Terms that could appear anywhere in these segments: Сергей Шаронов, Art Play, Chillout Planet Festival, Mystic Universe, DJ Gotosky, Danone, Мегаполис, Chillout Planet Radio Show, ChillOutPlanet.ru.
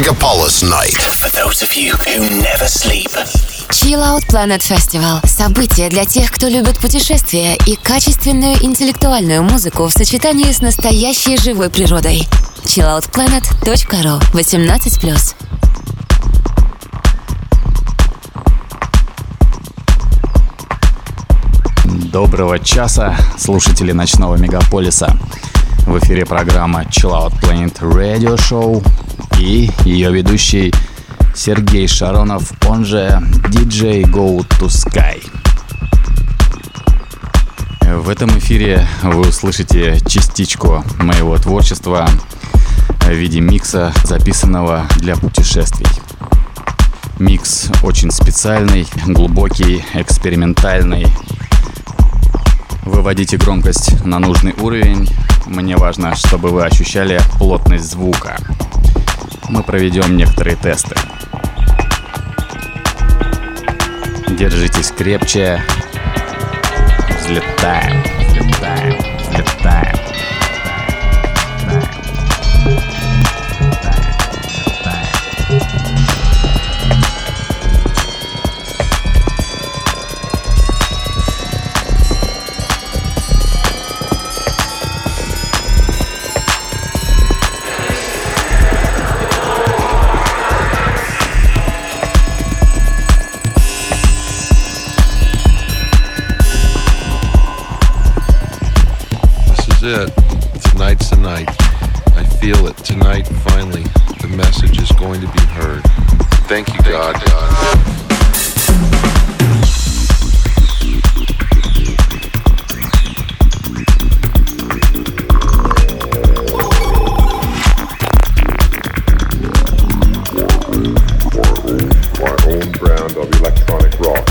Megapolis Night. For those of you who never sleep. Chillout Planet Festival – событие для тех, кто любит путешествия и качественную интеллектуальную музыку в сочетании с настоящей живой природой. ChillOutPlanet.ru 18+. Доброго часа, слушатели ночного мегаполиса. В эфире программа Chillout Planet Radio Show и ее ведущий Сергей Шаронов, он же DJ Gotosky. В этом эфире вы услышите частичку моего творчества в виде микса, записанного для путешествий. Микс очень специальный, глубокий, экспериментальный. Выводите громкость на нужный уровень. Мне важно, чтобы вы ощущали плотность звука. Мы проведем некоторые тесты. Держитесь крепче. Взлетаем, взлетаем, взлетаем. Tonight's the night. I feel it. Tonight, finally, the message is going to be heard. Thank you, God. My own brand of electronic rock.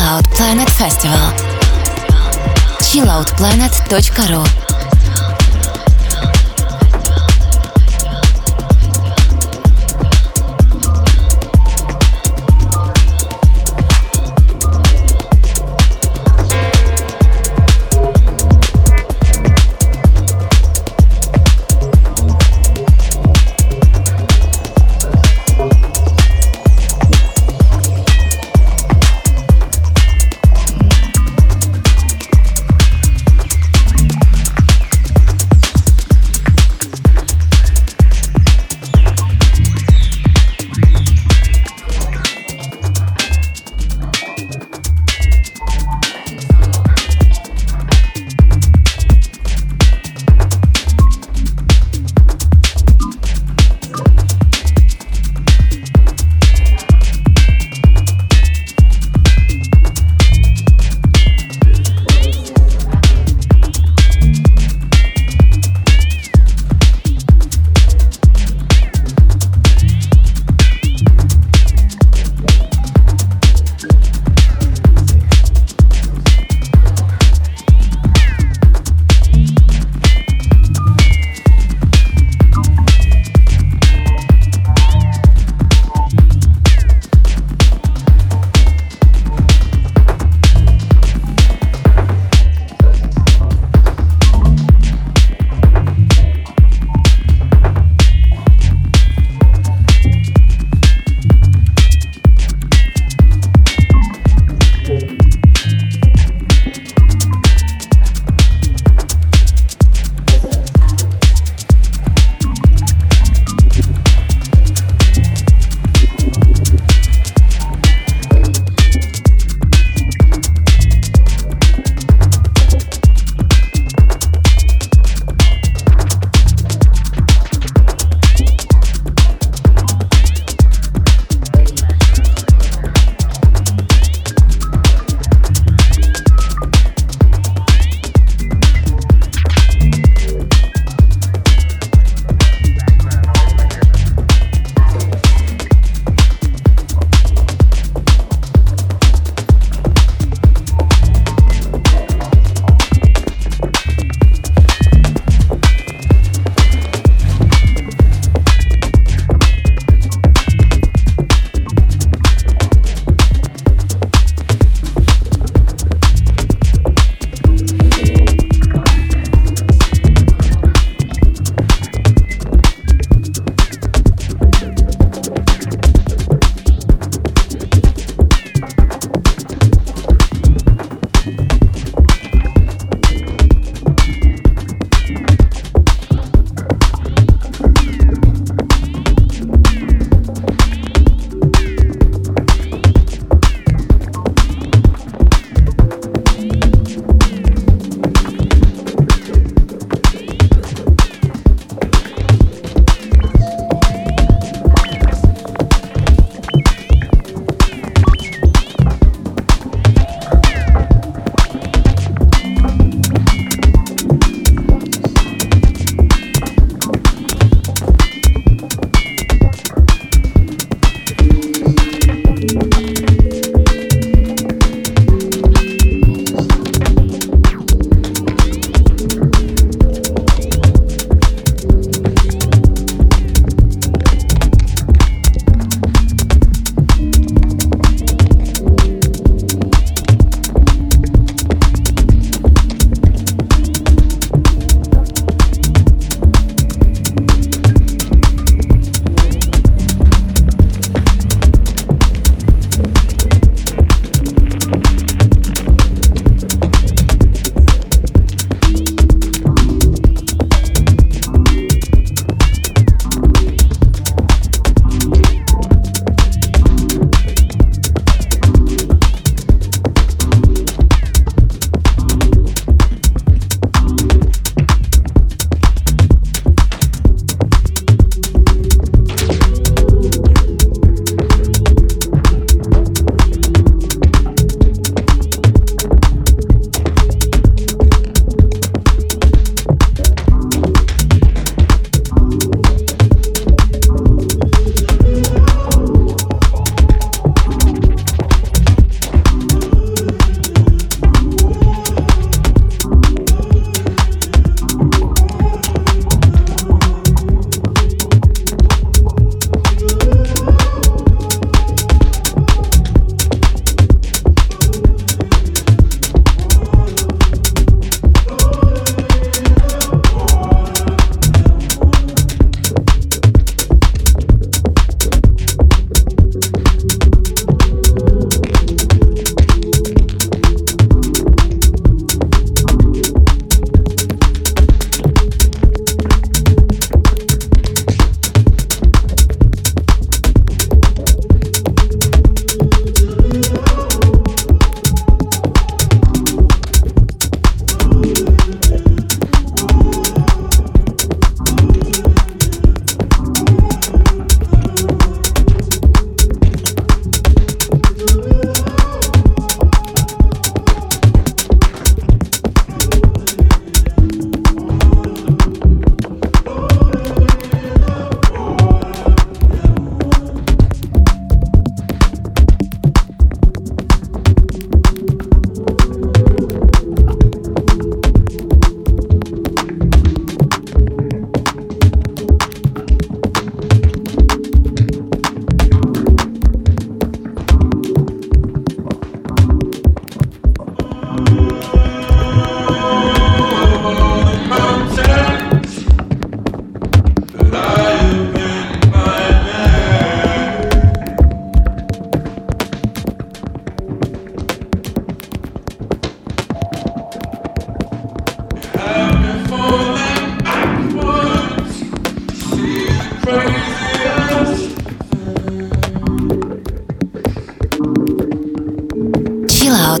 Chillout Planet Festival. ChillOutPlanet.ru.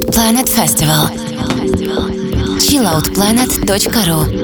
Chillout Planet Festival. ChillOutPlanet.ru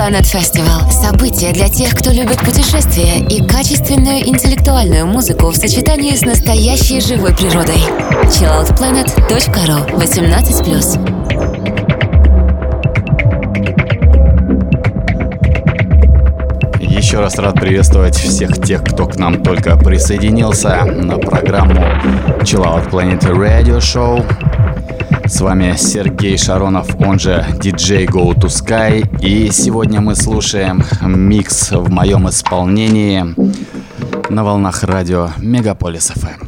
Planet Festival – событие для тех, кто любит путешествия и качественную интеллектуальную музыку в сочетании с настоящей живой природой. ChillOutPlanet.ru 18+. Еще раз рад приветствовать всех тех, кто к нам только присоединился на программу Chillout Planet Radio Show. С вами Сергей Шаронов, он же DJ Gotosky. И сегодня мы слушаем микс в моем исполнении на волнах радио Мегаполис FM.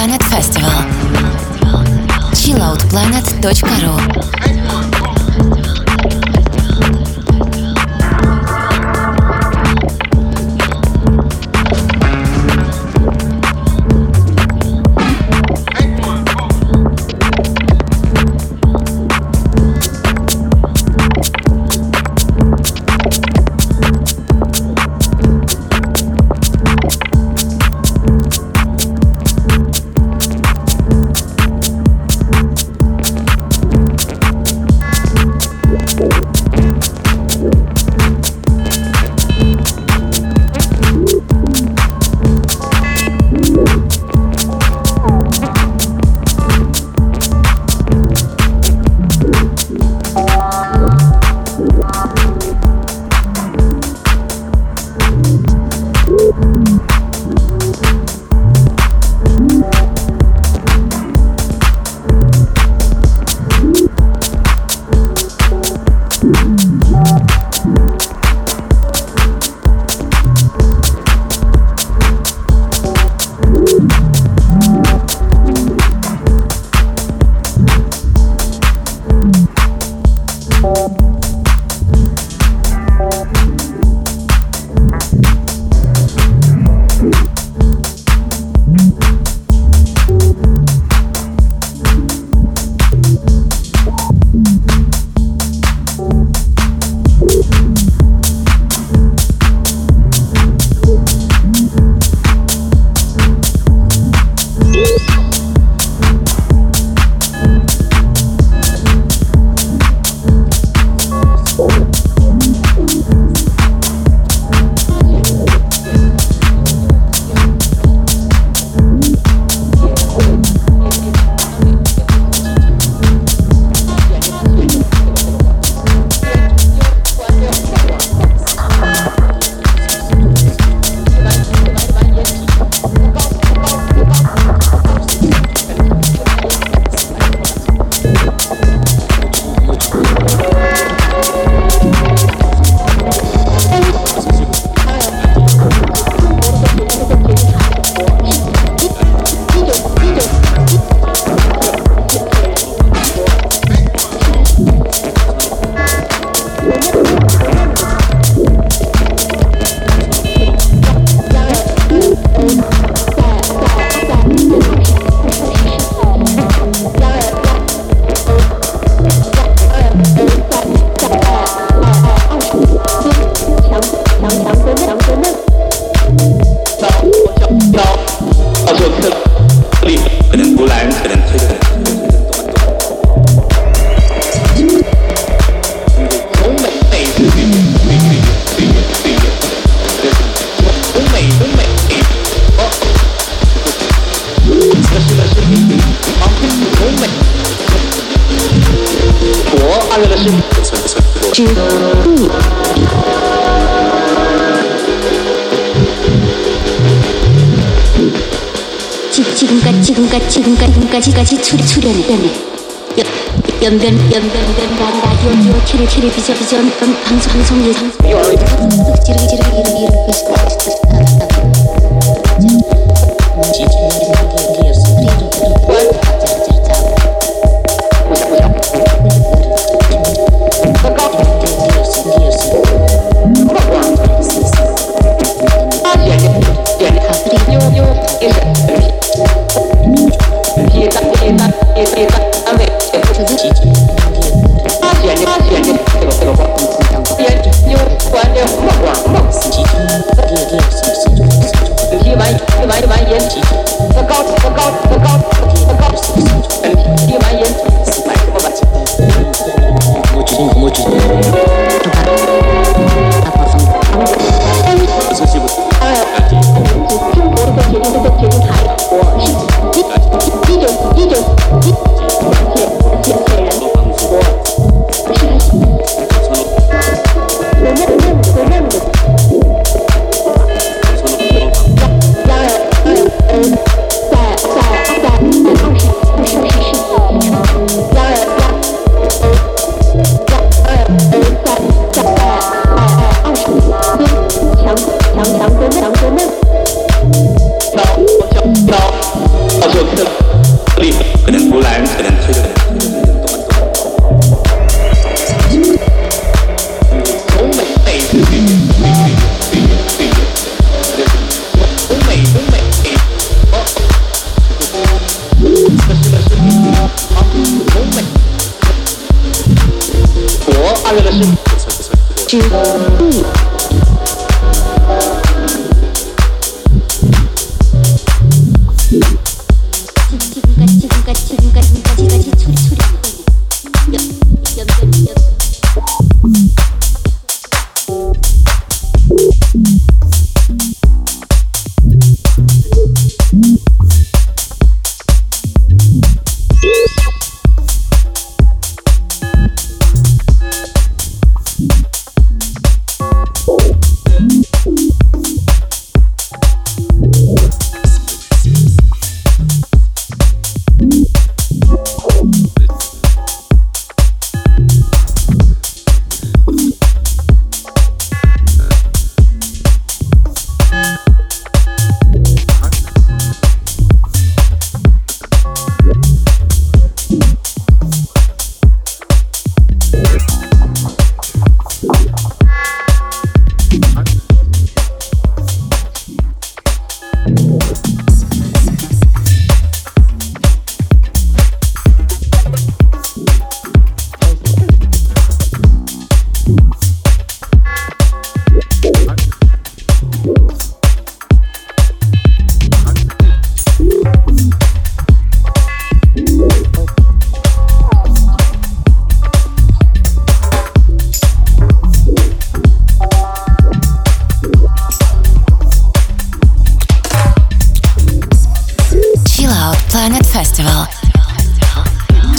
Planet Festival. ChillOutPlanet.ru.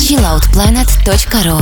ChillOutPlanet.ru.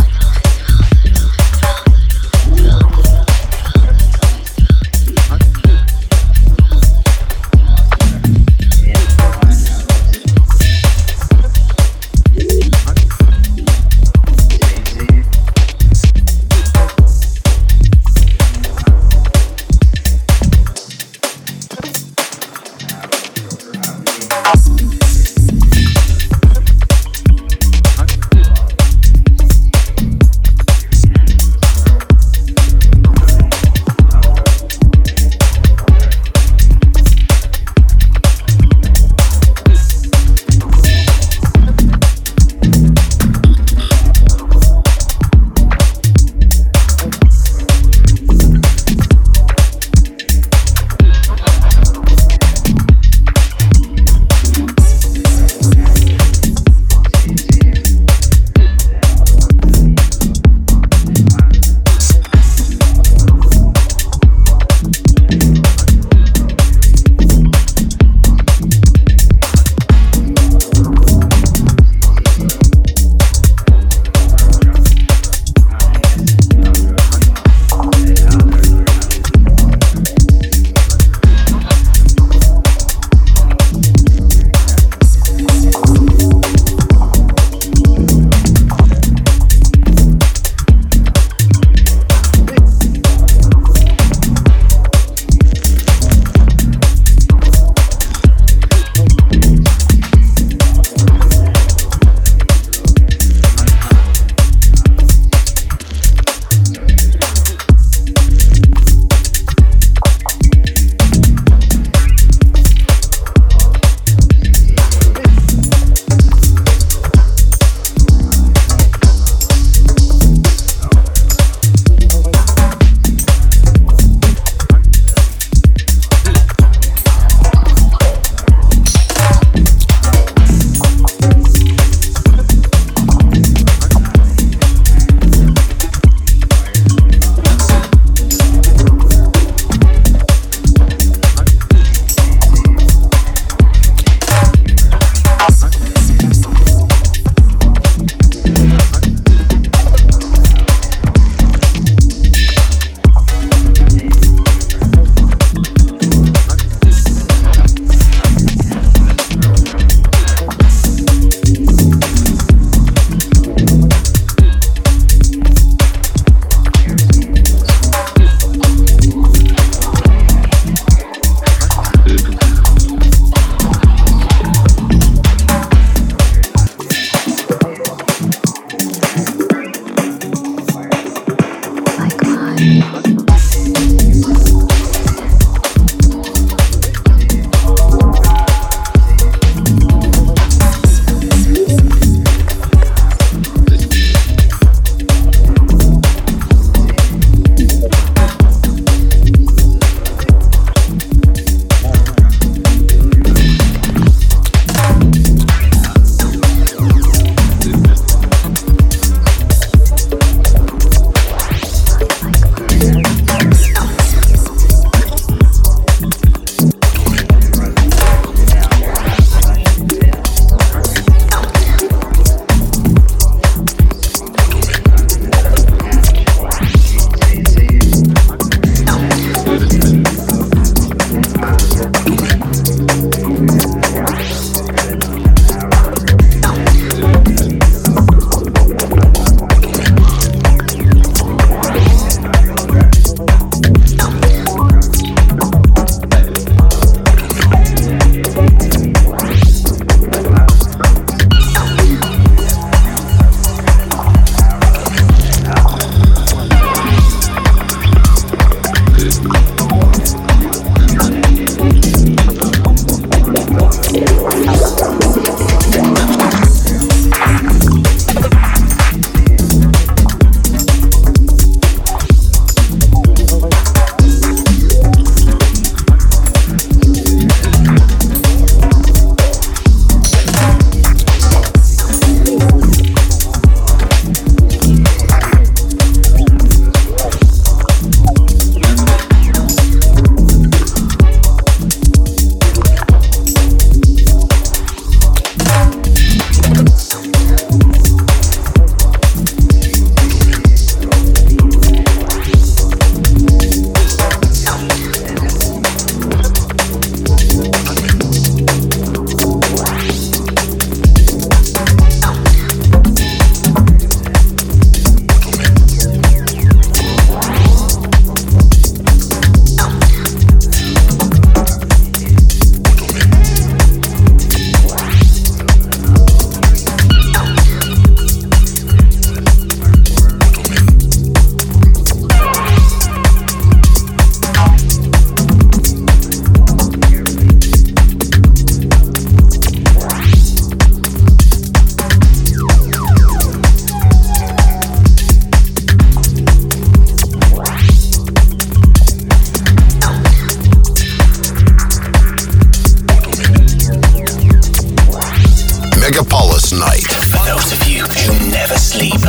Megapolis Night. For those of you who never sleep.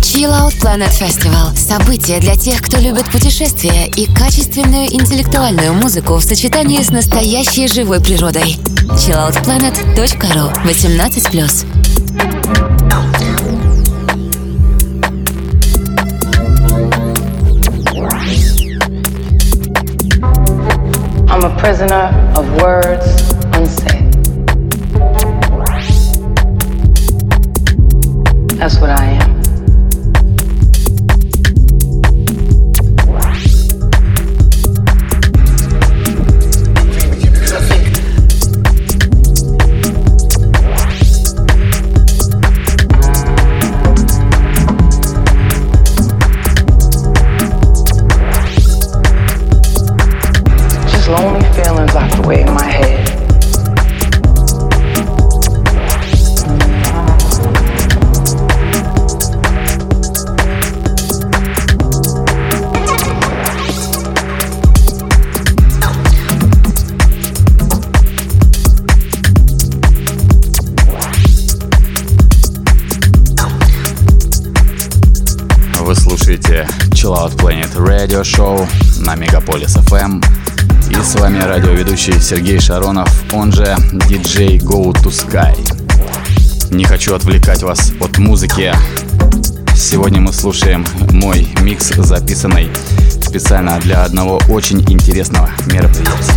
Chillout Planet Festival. Событие для тех, кто любит путешествия и качественную интеллектуальную музыку в сочетании с настоящей живой природой. ChillOutPlanet.ru 18+. I'm a prisoner of words unsaid. That's what I am. Chillout Planet Radio Show на Мегаполис FM. И с вами радиоведущий Сергей Шаронов, он же DJ Gotosky. Не хочу отвлекать вас от музыки. Сегодня мы слушаем мой микс, записанный специально для одного очень интересного мероприятия.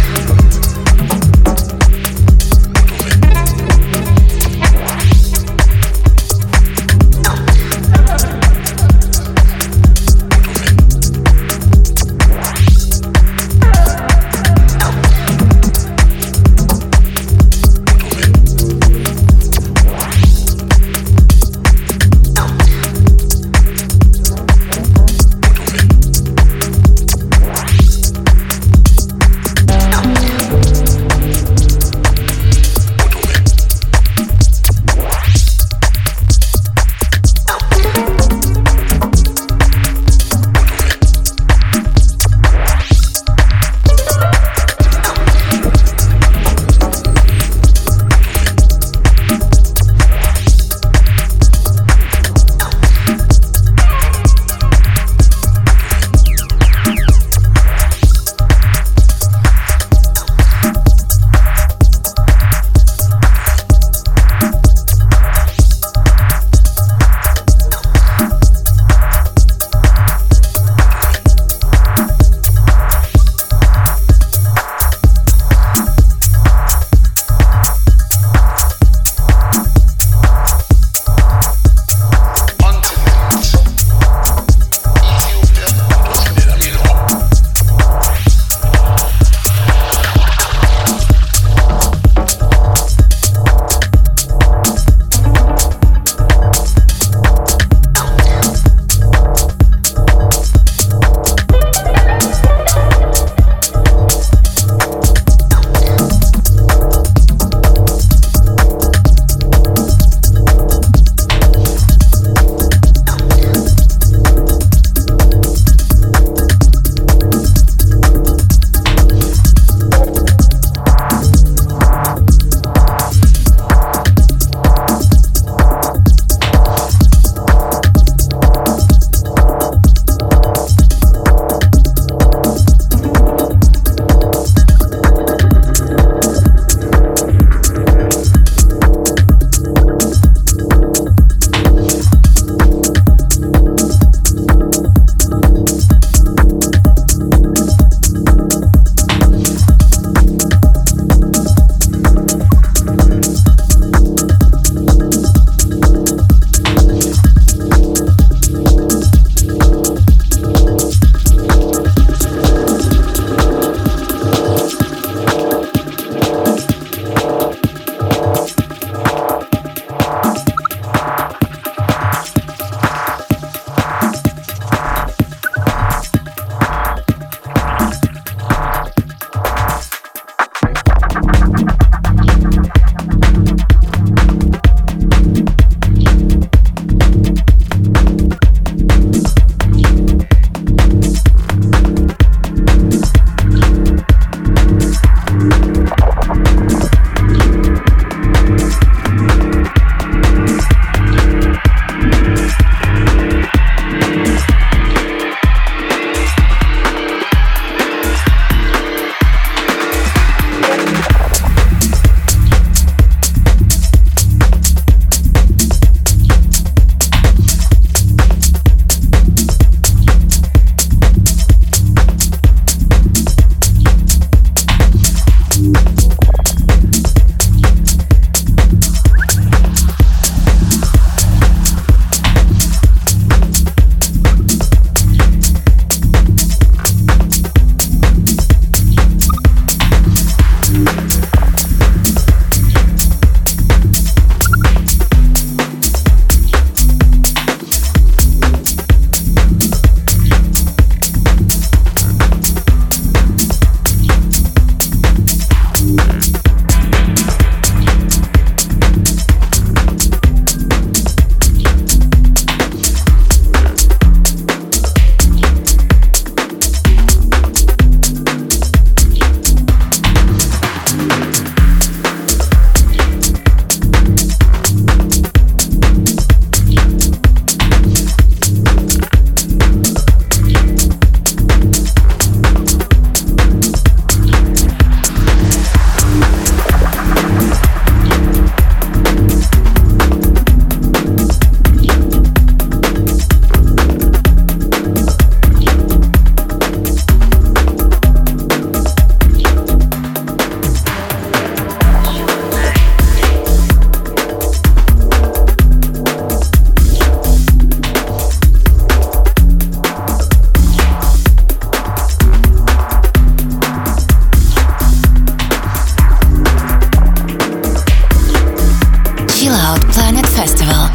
Chillout Planet Festival.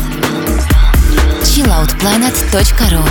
ChillOutPlanet.ru.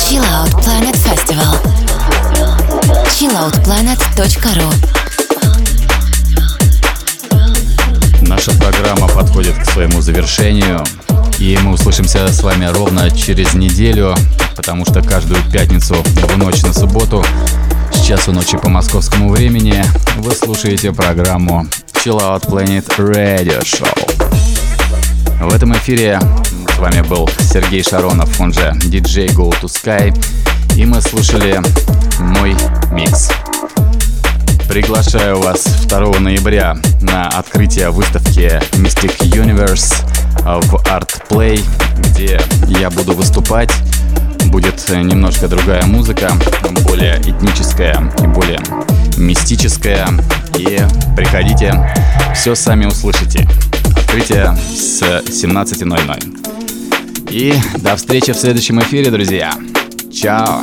Chillout Planet Festival. ChillOutPlanet.ru. Наша программа подходит к своему завершению, и мы услышимся с вами ровно через неделю, потому что каждую пятницу в ночь на субботу с часу ночи по московскому времени вы слушаете программу Chillout Planet Radio Show. В этом эфире с вами был Сергей Шаронов, он же DJ Gotosky, и мы слушали мой микс. Приглашаю вас 2 ноября на открытие выставки Mystic Universe в Art Play, где я буду выступать. Будет немножко другая музыка, более этническая и более мистическая. И приходите, все сами услышите. Открытие с 17:00. И до встречи в следующем эфире, друзья. Чао!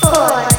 Four.